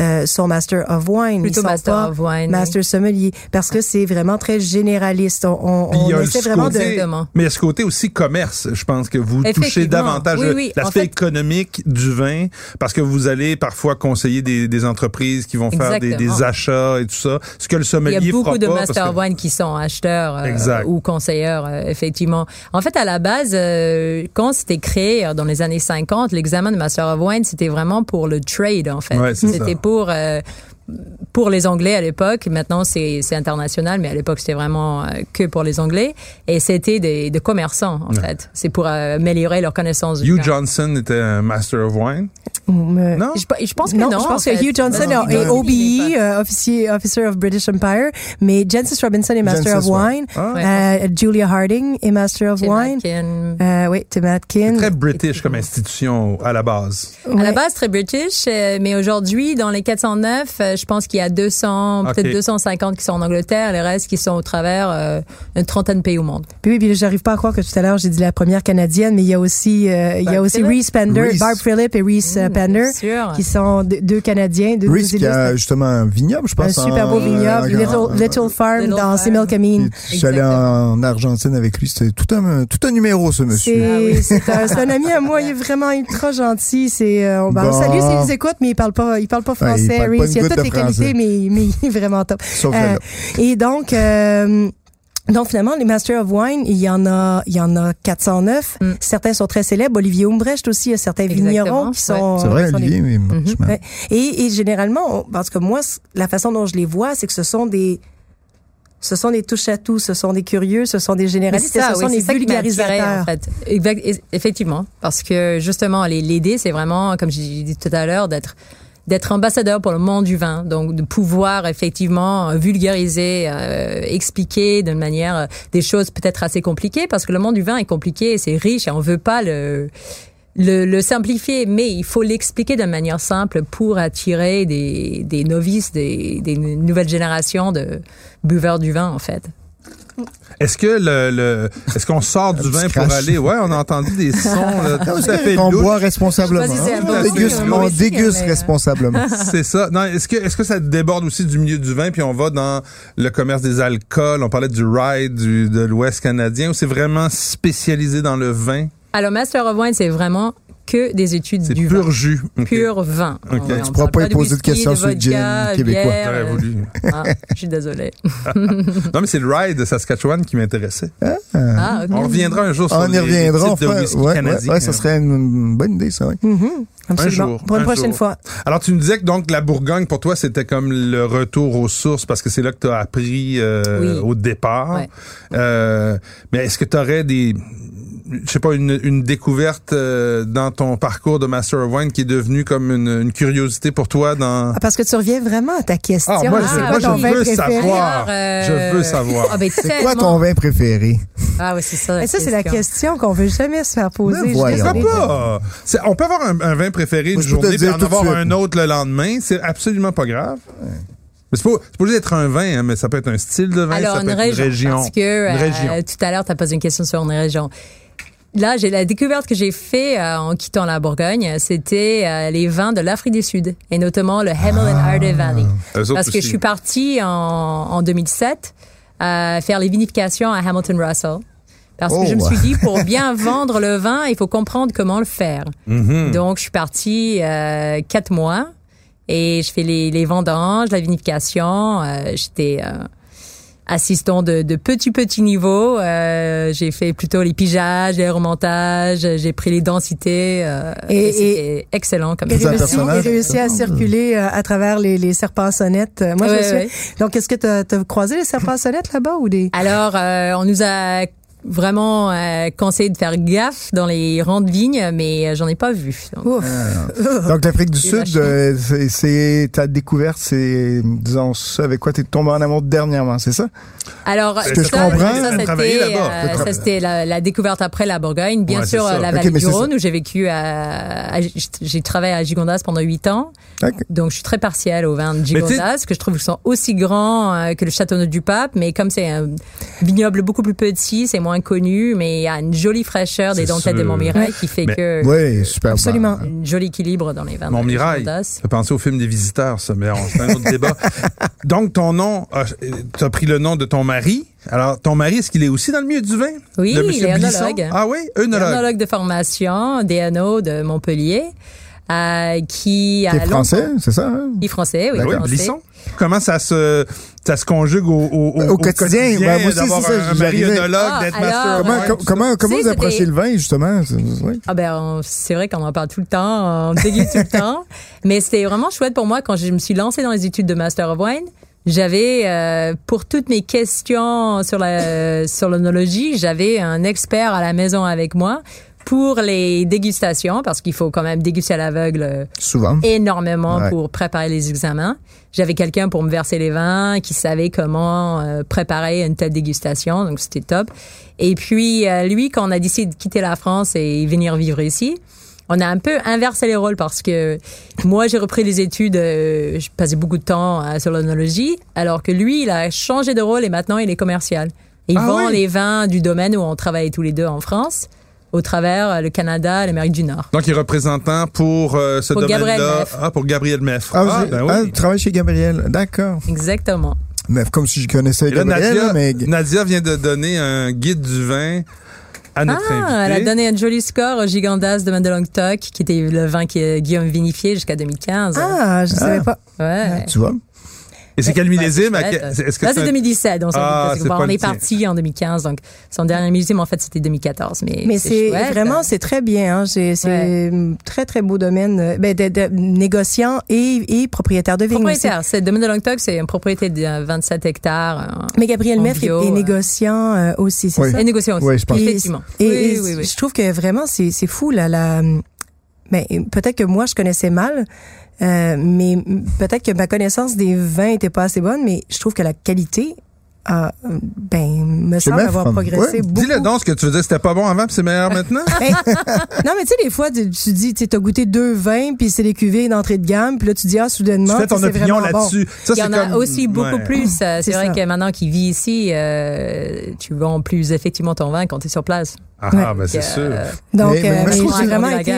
euh, sont Master of Wine. Plutôt ils sont Master pas of Wine. Master oui. Sommelier. Parce que c'est vraiment très généraliste. On, on, on essaie vraiment côté, de... Mais il y a ce côté aussi commerce. Je pense que vous touchez davantage oui, oui. l'aspect en fait, économique du vin parce que vous allez parfois conseiller des, des entreprises qui vont faire des, des achats et tout ça. Ce que le sommelier fera pas. Il y a beaucoup de Master of Wine que... qui sont acheteurs euh, ou conseilleurs, euh, effectivement. En fait, à la base, euh, quand c'était créé dans les années cinquante, l'examen de Master of Wine, c'était vraiment pour le trade, en fait. Ouais, c'était ça. pour... Euh, pour les Anglais à l'époque, maintenant c'est, c'est international, mais à l'époque c'était vraiment que pour les Anglais, et c'était des, des commerçants en ouais. fait. C'est pour euh, améliorer leur connaissance du vin. Hugh Johnson était un Master of Wine? Mais non? Je, je pense que non. non je pense que fait. Hugh Johnson non, est non. O B E, euh, officier, Officer of British Empire, mais Jencis Robinson est Master Jencis of Wine. Ah. Euh, Julia Harding est Master of Tim Wine. Euh, oui, Tim Atkin. C'est très British comme institution à la base. Ouais. À la base, très British, mais aujourd'hui, dans les quatre cent neuf, je pense qu'il y a deux cents, okay. peut-être deux cent cinquante qui sont en Angleterre, les restes qui sont au travers euh, une trentaine de pays au monde. Puis oui, puis j'arrive pas à croire que tout à l'heure j'ai dit la première canadienne, mais il y a aussi euh, il y a aussi Rhys Pender, Reece. Barb Phillip et Rhys mmh, Pender, qui sont deux Canadiens, deux Rhys qui a justement un vignoble, je pense. Un super beau vignoble, Little, Little Farm Little dans Similkameen. Je suis allé en Argentine avec lui, c'était tout un tout un numéro ce monsieur. C'est, ah oui. c'est, un, c'est un ami à moi, il est vraiment ultra gentil. C'est euh, on va bon. salut s'il nous écoute, mais il parle pas il parle pas français. Ouais, il a toutes les qualités, mais, mais il est vraiment top. Sauf euh, et donc, euh, donc, finalement, les Master of Wine, il y en a, il y en a quatre cent neuf. Mm. Certains sont très célèbres. Olivier Umbrecht aussi, il y a certains Exactement. vignerons qui sont... C'est vrai, Olivier, mais... Mm-hmm. Ouais. Et, et généralement, parce que moi, la façon dont je les vois, c'est que ce sont des... Ce sont des touche-à-tout, ce sont des curieux, ce sont des généralistes, ça, ce oui, sont des vulgarisateurs. En fait. Effectivement, parce que justement, les, l'idée, c'est vraiment, comme j'ai dit tout à l'heure, d'être... d'être ambassadeur pour le monde du vin, donc de pouvoir effectivement vulgariser, euh, expliquer d'une manière euh, des choses peut-être assez compliquées, parce que le monde du vin est compliqué, c'est riche et on veut pas le le, le simplifier, mais il faut l'expliquer d'une manière simple pour attirer des des novices, des des nouvelles générations de buveurs du vin en fait. Est-ce que le, le est-ce qu'on sort du vin crash. pour aller ouais on a entendu des sons là, tout à fait on boit responsablement si hein, on déguste, on on déguste mais... responsablement c'est ça non est-ce que est-ce que ça déborde aussi du milieu du vin puis on va dans le commerce des alcools on parlait du rye du de l'Ouest canadien ou c'est vraiment spécialisé dans le vin? Alors Master of Wine c'est vraiment que des études c'est du vin. C'est pur jus. Okay. Pur vin. Okay. Ouais, tu ne pourras pas y poser de questions sur le gin québécois. Bière, voulu. Ah, je suis désolée. Non, mais c'est le rye de Saskatchewan qui m'intéressait. Ah, ah, okay. On reviendra un jour sur ah, on les, les types de whisky ouais, canadien. Oui, ouais, ça serait une bonne idée, ça. Oui. Mm-hmm. Absolument. Un jour. Pour une un prochaine jour. fois. Alors, tu nous disais que donc, la Bourgogne, pour toi, c'était comme le retour aux sources parce que c'est là que tu as appris euh, oui. au départ. Ouais. Euh, mais est-ce que tu aurais des... je sais pas, une, une découverte euh, dans ton parcours de Master of Wine qui est devenue comme une, une curiosité pour toi dans... Ah, parce que tu reviens vraiment à ta question. Ah, moi, ah, je, moi, je veux savoir. Euh... Je veux savoir. Ah, ben, c'est tellement... quoi ton vin préféré? Ah oui, c'est ça. Mais ça, question. c'est la question qu'on veut jamais se faire poser. Ben, voyons. Je pas. C'est, on peut avoir un, un vin préféré une journée et en avoir un autre le lendemain. C'est absolument pas grave. Ouais. C'est pas, c'est pas juste être un vin, hein, mais ça peut être un style de vin, Alors, ça peut une être une région. Parce que euh, tout à l'heure, tu as posé une question sur une région. Là, j'ai la découverte que j'ai fait euh, en quittant la Bourgogne, c'était euh, les vins de l'Afrique du Sud et notamment le Hamel and Ardé Valley. Parce que aussi. je suis partie en, en deux mille sept euh, faire les vinifications à Hamilton Russell. Parce oh. que je me suis dit, pour bien vendre le vin, il faut comprendre comment le faire. Mm-hmm. Donc, je suis partie euh, quatre mois et je fais les, les vendanges, la vinification. Euh, j'étais... Euh, assistant de, de petit, petit niveau. Euh, j'ai fait plutôt les pigeages, les remontages, j'ai pris les densités. Euh, et, et, et excellent comme ça. J'ai réussi, réussi à circuler à travers les, les serpents sonnettes. Moi, ouais, je suis. Ouais. Donc, est-ce que tu as croisé les serpents sonnettes là-bas ou des... Alors, euh, on nous a vraiment euh, conseillé de faire gaffe dans les rangs de vignes, mais euh, j'en ai pas vu. Donc, Ouf. Euh, donc l'Afrique du c'est Sud, euh, c'est, c'est ta découverte, c'est disons ce avec quoi tu es tombé en amour dernièrement, c'est ça? Alors, ce que ça, je comprends, ça, c'était, euh, ça, c'était la, la découverte après la Bourgogne, bien ouais, sûr la Vallée okay, du Rhône où j'ai vécu, à, à, j'ai travaillé à Gigondas pendant huit ans, okay. donc je suis très partielle au vin de Gigondas que je trouve qu'ils sont aussi grands euh, que le Châteauneuf du Pape, mais comme c'est un vignoble beaucoup plus petit, c'est moins moins connu, mais à une jolie fraîcheur des dentelles de Montmirail qui fait mais, que... Oui, super. Absolument. Bon. Un joli équilibre dans les vins. Montmirail, ça fait penser au film des visiteurs, ça, mais c'est un autre débat. Donc, ton nom, tu as pris le nom de ton mari. Alors, ton mari, est-ce qu'il est aussi dans le milieu du vin? Oui, il est œnologue. Ah oui, œnologue. Œnologue de formation, D N O de Montpellier. Euh, qui est français, c'est ça? Hein? Qui est français, oui. D'accord. Blisson. Comment ça se, ça se conjugue au, au, au, au quotidien, quotidien ben, moi aussi, d'avoir c'est ça, un mari œnologue, ah, d'être master? Comment, ouais, com- comment, comment vous approchez des... le vin, justement? Oui. Ah ben, on, c'est vrai qu'on en parle tout le temps, on déguise tout le temps. Mais c'était vraiment chouette pour moi quand je me suis lancée dans les études de Master of Wine. J'avais, euh, pour toutes mes questions sur la, sur l'œnologie, j'avais un expert à la maison avec moi. Pour les dégustations, parce qu'il faut quand même déguster à l'aveugle souvent, énormément, ouais, pour préparer les examens. J'avais quelqu'un pour me verser les vins qui savait comment préparer une telle dégustation, donc c'était top. Et puis lui, quand on a décidé de quitter la France et venir vivre ici, on a un peu inversé les rôles parce que moi, j'ai repris les études, euh, je passais beaucoup de temps euh, sur l'œnologie, alors que lui, il a changé de rôle et maintenant, il est commercial. Il ah vend oui. les vins du domaine où on travaillait tous les deux en France, au travers le Canada, l'Amérique du Nord. Donc, il est représentant pour euh, ce pour domaine-là. Ah, pour Gabriel Meffre. Ah, ah, ben oui. ah, travaille chez Gabriel. D'accord. Exactement. Meffre, comme si je connaissais là, Gabriel. Nadia, mais... Nadia vient de donner un guide du vin à notre ah, invité. Elle a donné un joli score au Gigondas de Languedoc, qui était le vin que Guillaume vinifiait jusqu'à deux mille quinze. Ah, je ne ah. savais pas. Ouais. Ah, tu vois. Et c'est quel millésime? Est-ce que là, c'est, c'est deux mille dix-sept. Donc, ah, c'est bon, on est parti en deux mille quinze. Donc, son dernier millésime, en fait, c'était deux mille quatorze. Mais, mais c'est, c'est chouette, vraiment, hein. c'est très bien. Hein. C'est, c'est ouais. un très, très beau domaine. Ben, de, de, négociant et, et propriétaire de vignes. Propriétaire. C'est le domaine de Languedoc, c'est une propriété de vingt-sept hectares. En, mais Gabriel Meffre est, est négociant euh, aussi, c'est oui. ça? Est négociant aussi. Oui, je pense. Et, effectivement. Et, oui, et, oui, oui, oui. Je trouve que vraiment, c'est, c'est fou, là, la, ben, peut-être que moi, je connaissais mal. Euh, mais peut-être que ma connaissance des vins était pas assez bonne, mais je trouve que la qualité a, ben, me semble avoir progressé ouais. beaucoup. Dis-le donc, ce que tu veux dire, c'était pas bon avant puis c'est meilleur maintenant? Ben, non, mais tu sais, des fois, tu, tu dis, tu as goûté deux vins puis c'est les cuvées d'entrée de gamme puis là, tu dis, ah, soudainement, c'est vraiment bon. Tu fais ton opinion là-dessus. Bon. Ça, Il y c'est en comme... a aussi beaucoup ouais. plus. C'est, c'est vrai ça. Que maintenant qu'il vit ici, euh, tu vends plus effectivement ton vin quand tu es sur place. Ah, ouais. ben c'est euh, sûr. Donc, mais, euh, mais je trouve que c'est vraiment été...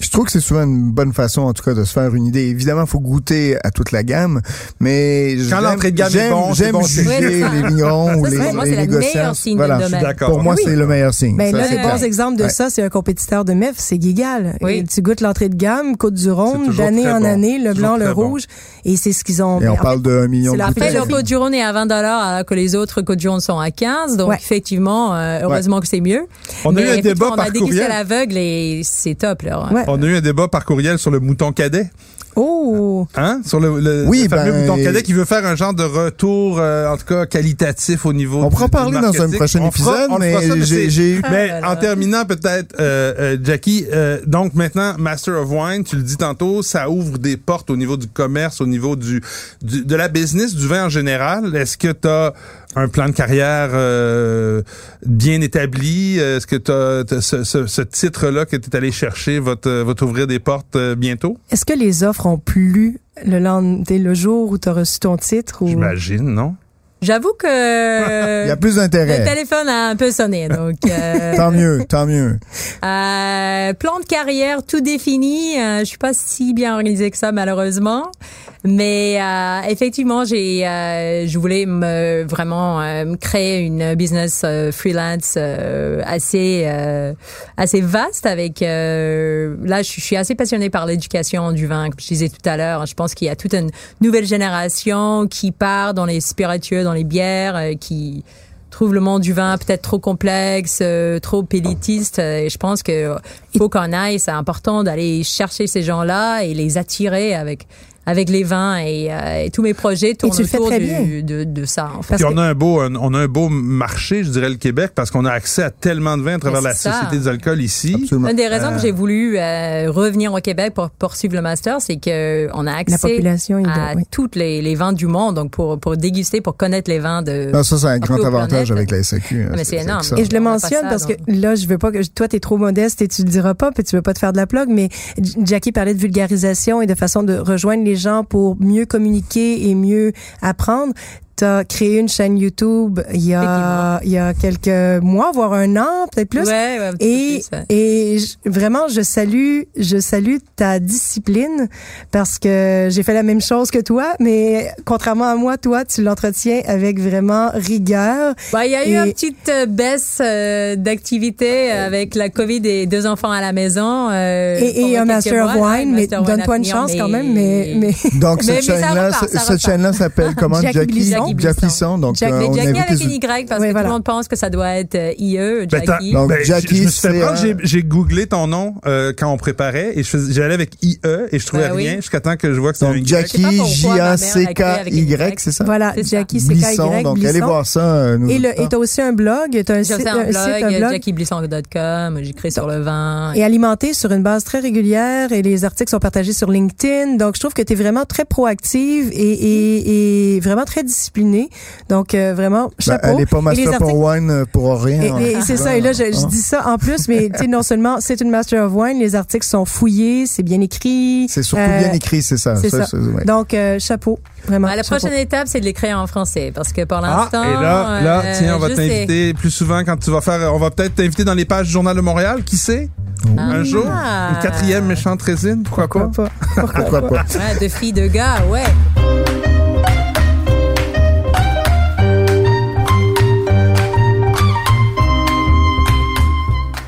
Je trouve que c'est souvent une bonne façon, en tout cas, de se faire une idée. Évidemment, il faut goûter à toute la gamme, mais quand l'entrée de gamme est bon, j'aime bon, juger bon, les vignerons ou les, les, moi, les négociants. Voilà, je suis d'accord. Pour moi, oui. c'est le meilleur signe. Ben, ça, là, c'est le bon exemple de ouais. ça, c'est un compétiteur de Meffre, c'est Guigal. Oui. Tu goûtes l'entrée de gamme, Côte-du-Rhône, d'année en bon. année, le blanc, le rouge, bon. et c'est ce qu'ils ont. Et on parle de un million de bouteilles. Le Côte-du-Rhône est à vingt dollars alors que les autres Côte-du-Rhône sont à quinze dollars. Donc, effectivement, heureusement que c'est mieux. On a eu un débat par courriel. On a dégusté à l'aveugle et c'est top, là. On a eu un débat par courriel sur le mouton cadet. Oh! Hein? Sur le, le, oui, le fameux ben, mouton cadet qui veut faire un genre de retour, euh, en tout cas, qualitatif au niveau on du, du marketing. On pourra parler dans un prochain épisode, on fera, on mais, ça, mais j'ai, j'ai eu... Ah, mais voilà. En terminant, peut-être, euh, euh, Jacky, euh, donc maintenant, Master of Wine, tu le dis tantôt, ça ouvre des portes au niveau du commerce, au niveau du, du de la business, du vin en général. Est-ce que t'as un plan de carrière euh, bien établi? Est-ce que t'as, t'as ce, ce, ce titre-là que t'es allé chercher va, te, va t'ouvrir des portes euh, bientôt? Est-ce que les offres ont plu le lendemain, dès le jour où t'as reçu ton titre? Ou... J'imagine, non? J'avoue que... Euh, Il y a plus d'intérêt. Le téléphone a un peu sonné, donc... Euh, tant mieux, tant mieux. Euh, plan de carrière tout défini. Euh, je suis pas si bien organisée que ça, malheureusement. Mais euh, effectivement, j'ai, euh, je voulais me vraiment euh, me créer une business euh, freelance euh, assez euh, assez vaste. Avec euh, là, je suis assez passionnée par l'éducation du vin, comme je disais tout à l'heure. Je pense qu'il y a toute une nouvelle génération qui part dans les spiritueux, dans les bières, euh, qui trouve le monde du vin peut-être trop complexe, euh, trop élitiste. Euh, et je pense que faut qu'on aille. C'est important d'aller chercher ces gens-là et les attirer avec avec les vins et, euh, et tous mes projets tournent autour du, de, de ça. En fait. Puis on a un beau, un, on a un beau marché, je dirais, le Québec, parce qu'on a accès à tellement de vins à travers la ça. Société des alcools ici. Absolument. Une des raisons euh... que j'ai voulu euh, revenir au Québec pour poursuivre le master, c'est que on a accès à oui. toutes les, les vins du monde, donc pour pour déguster, pour connaître les vins de. Non, ça c'est un grand avantage planète. Avec la S A Q. Mais c'est, c'est énorme. C'est et je le mentionne ça, parce donc. Que là, je veux pas que toi t'es trop modeste et tu le diras pas, puis tu veux pas te faire de la plug, mais Jacky parlait de vulgarisation et de façon de rejoindre les gens pour mieux communiquer et mieux apprendre. t'as créé une chaîne YouTube il y a il y a quelques mois, voire un an, peut-être plus. Ouais, ouais, et plus, ouais. et j- vraiment je salue je salue ta discipline, parce que j'ai fait la même chose que toi, mais contrairement à moi, toi tu l'entretiens avec vraiment rigueur. Bah, il y a et... eu une petite baisse euh, d'activité euh, avec la COVID et deux enfants à la maison euh, et, et un Master of Wine, mais donne-toi une chance mais... quand même mais mais donc cette chaîne là cette chaîne là s'appelle comment? Jacky Jacky Blisson. Donc Jack, euh, on Jacky avec une Y, parce oui, que voilà. Tout le monde pense que ça doit être I E, euh, Jacky. Ben, donc ben, Jacky, je, je me suis fait prendre, un... j'ai, j'ai googlé ton nom euh, quand on préparait, et je faisais, j'allais avec I E et je trouvais ben, rien oui. jusqu'à temps que je vois que c'est donc, un Jacky, J A C K Y, c'est ça? Voilà, Jacky C K Y. Donc allez voir ça. Et t'as aussi un blog, t'as un site, jacky blisson dot com, j'écris sur le vin. Et alimenté sur une base très régulière, et les articles sont partagés sur LinkedIn, donc je trouve que t'es vraiment très proactive et vraiment très disciplinée. Donc, euh, vraiment, chapeau. Ben, elle est pas master articles... pour wine pour rien. Et, et, et c'est ça. Et là, je, je dis ça en plus, mais tu sais, non seulement c'est une master of wine, les articles sont fouillés, c'est bien écrit. C'est surtout euh, bien écrit, c'est ça. C'est ça, ça. C'est, ouais. Donc, euh, chapeau. Vraiment. Ben, la chapeau. Prochaine étape, c'est de l'écrire en français, parce que pour l'instant. Ah, et là, là, euh, tiens, on va t'inviter sais. plus souvent quand tu vas faire, on va peut-être t'inviter dans les pages du Journal de Montréal, qui sait? Oh. Un ah. jour, une quatrième méchante résine, pourquoi, pourquoi pas? pas? Pourquoi, pourquoi pas? pas? Ouais, deux filles, deux gars, ouais.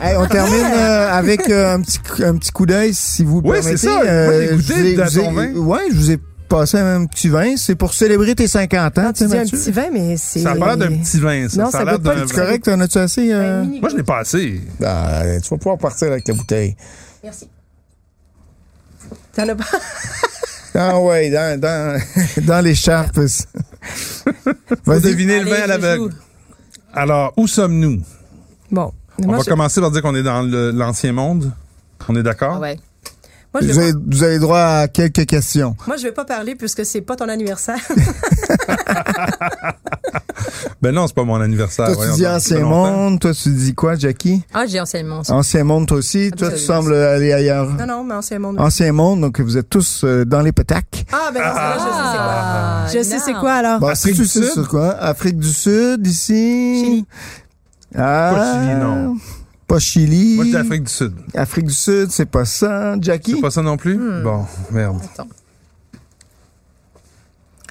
Hey, on termine euh, avec euh, un petit un petit coup d'œil, si vous le oui, permettez. Oui, c'est ça. Euh, Moi, j'ai goûté de ton vin. Oui, je vous ai passé un petit vin. C'est pour célébrer tes cinquante ans. Non, tu dis un petit vin, mais c'est... Ça a l'air d'un petit vin, ça. Non, ça, ça peut pas être correct. T'en as-tu assez? Euh... Moi, je n'ai pas assez. Ah, tu vas pouvoir partir avec la bouteille. Merci. T'en as pas... Ah ouais, dans, dans, dans l'écharpe. Vas-y, deviner le vin à l'aveugle. Alors, où sommes-nous? Bon. On Moi, va je... commencer par dire qu'on est dans le, l'ancien monde. On est d'accord? Ah ouais. Moi, je vous, vais... avez, vous avez droit à quelques questions. Moi, je vais pas parler puisque c'est pas ton anniversaire. Ben non, c'est pas mon anniversaire. Toi, tu voyons, dis ancien monde. Toi, tu dis quoi, Jacky? Ah, j'ai ancien monde. Ancien monde, toi aussi. Absolument. Toi, tu sembles aller ailleurs. Non, non, mais ancien monde. Ancien monde, donc vous êtes tous euh, dans les pétacs. Ah, ben non, ah, là, je sais c'est quoi. Je non. sais c'est quoi, alors. Bon, Afrique du Sud. C'est quoi? Afrique du Sud, ici. Chili. Ah, pas Chili, non. Pas Chili. Moi, je dis Afrique du Sud. Afrique du Sud, c'est pas ça. Jacky? C'est pas ça non plus? Hmm. Bon, merde. Attends.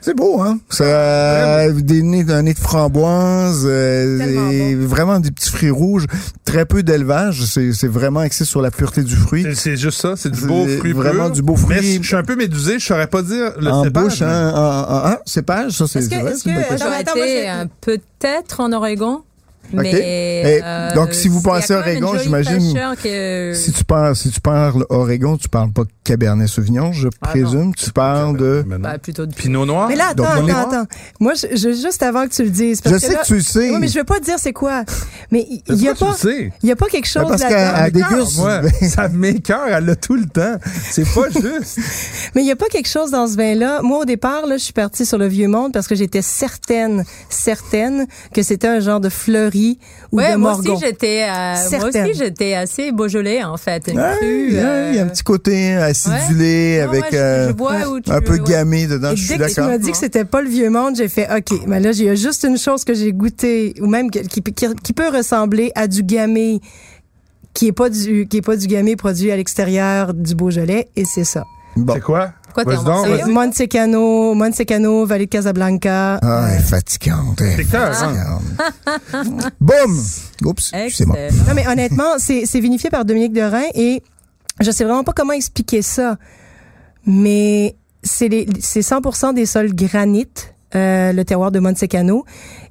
C'est beau, hein? Ça, des nez, un nez de framboise, euh, et bon. Vraiment des petits fruits rouges. Très peu d'élevage. C'est, c'est vraiment axé sur la pureté du fruit. C'est, c'est juste ça. C'est du c'est beau fruit Vraiment pur. Du beau fruit. Mais je suis un peu médusé. Je saurais pas dire le en cépage. Bouche, mais... hein, en, en, en cépage, ça, c'est vrai. Est-ce que, est-ce que j'aurais été euh, peut-être en Oregon? Mais okay. euh, donc, si vous pensez Oregon, j'imagine. Que... Si tu parles, si tu parles Oregon, tu parles pas Cabernet Sauvignon, je ah présume. Non. Tu parles de. Bah, plutôt de Pinot Noir. Mais là, attends, donc, attends, noir. attends. Moi, je, je, juste avant que tu le dises. Parce je que sais là, que tu le sais. Oui, mais je veux pas te dire c'est quoi. Mais il y a pas. Il y a pas quelque chose. Parce qu'elle déguste. Ça m'écoeure, elle l'a tout le temps. C'est pas juste. Mais il y a pas quelque chose dans ce vin-là. Moi, au départ, là, je suis partie sur le vieux monde parce que j'étais certaine, certaine que c'était un genre de fleurie. Ou ouais, de moi, aussi, j'étais, euh, moi aussi, j'étais assez Beaujolais, en fait. Il ouais, euh... y a un petit côté acidulé, ouais. avec non, moi, euh, je, je un veux, peu ouais. gamay dedans. Et je suis d'accord. Dès que tu m'as dit que c'était pas le vieux monde, j'ai fait OK. Mais là, il y a juste une chose que j'ai goûtée, ou même qui, qui, qui peut ressembler à du gamay, qui est pas du, qui est pas du gamay produit à l'extérieur du Beaujolais, et c'est ça. Bon. C'est quoi? Montsecano, Montsecano, Montsecano, Vallée de Casablanca. Ah, elle est fatigante. Boum! Oups, c'est moi. Non, mais honnêtement, c'est, c'est vinifié par Dominique Derain et je sais vraiment pas comment expliquer ça, mais c'est, les, c'est cent pour cent des sols granites, euh, le terroir de Montsecano.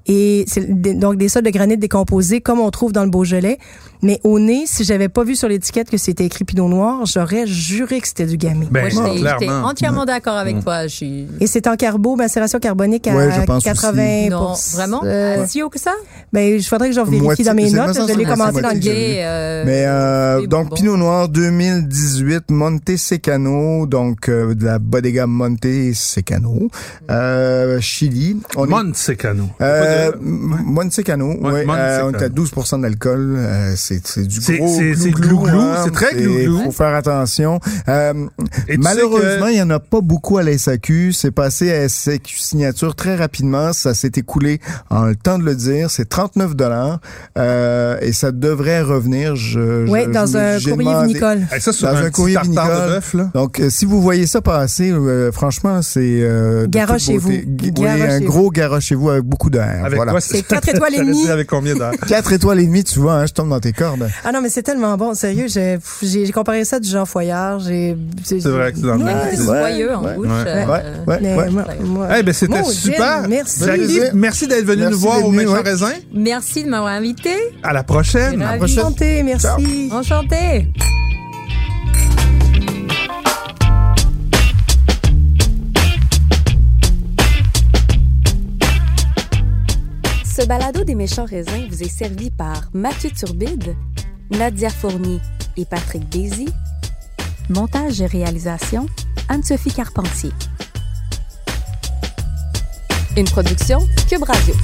Et c'est donc des sols de granit décomposés comme on trouve dans le Beaujolais. Mais au nez, si j'avais pas vu sur l'étiquette que c'était écrit Pinot Noir, j'aurais juré que c'était du Gamay. Ben, moi, j'étais, j'étais entièrement mmh. d'accord avec mmh. toi. Je suis... Et c'est en carbo, macération carbonique à ouais, quatre-vingts pour cent. Non, vraiment? Euh, si haut que ça? Ben, je faudrait que je vérifie dans mes notes. Je l'ai commenté dans le Gamay. Euh, Mais, euh, oui, donc, bon, Pinot Noir deux mille dix-huit, Montesecano, donc, euh, de la Bodega Montesecano, euh, Chili. Montesecano. Euh, Euh, de... ouais. Montsecano, ouais. Ouais. Euh, on est à douze pour cent d'alcool. Euh, c'est, c'est du gros c'est, c'est, glouglou. C'est, glou-glou. Hein. C'est très glouglou. Il faut faire attention. Euh, malheureusement, il que... n'y en a pas beaucoup à la S A Q. C'est passé à S A Q Signature très rapidement. Ça s'est écoulé, en le temps de le dire. C'est trente-neuf dollars euh, et ça devrait revenir. Je, oui, je, dans, je, un, courrier vinicole. Des... Hey, ça, dans un, un courrier vinicole. Dans un courrier vinicole. Donc, euh, si vous voyez ça passer, euh, franchement, c'est... Euh, garochez-vous. G- oui, un gros garochez-vous avec beaucoup d'air. Avec voilà. Quoi, c'est quatre étoiles et demie. Avec combien d'air? quatre étoiles et demie, tu vois, hein, je tombe dans tes cordes. Ah non, mais c'est tellement bon, sérieux. J'ai, j'ai comparé ça à du Jean Foyard. J'ai, j'ai, c'est vrai que c'est dans le même. C'est joyeux en bouche. Ouais, ouais. Ben c'était bon, super. Gilles, merci. Jacky, merci d'être venu merci nous voir au Méchant ouais. Raisin. Merci de m'avoir invité. À la prochaine. À la prochaine. Enchanté, merci. Enchanté. Ce balado des Méchants Raisins vous est servi par Mathieu Turbide, Nadia Fournier et Patrick Daisy. Montage et réalisation, Anne-Sophie Carpentier. Une production Cube Radio.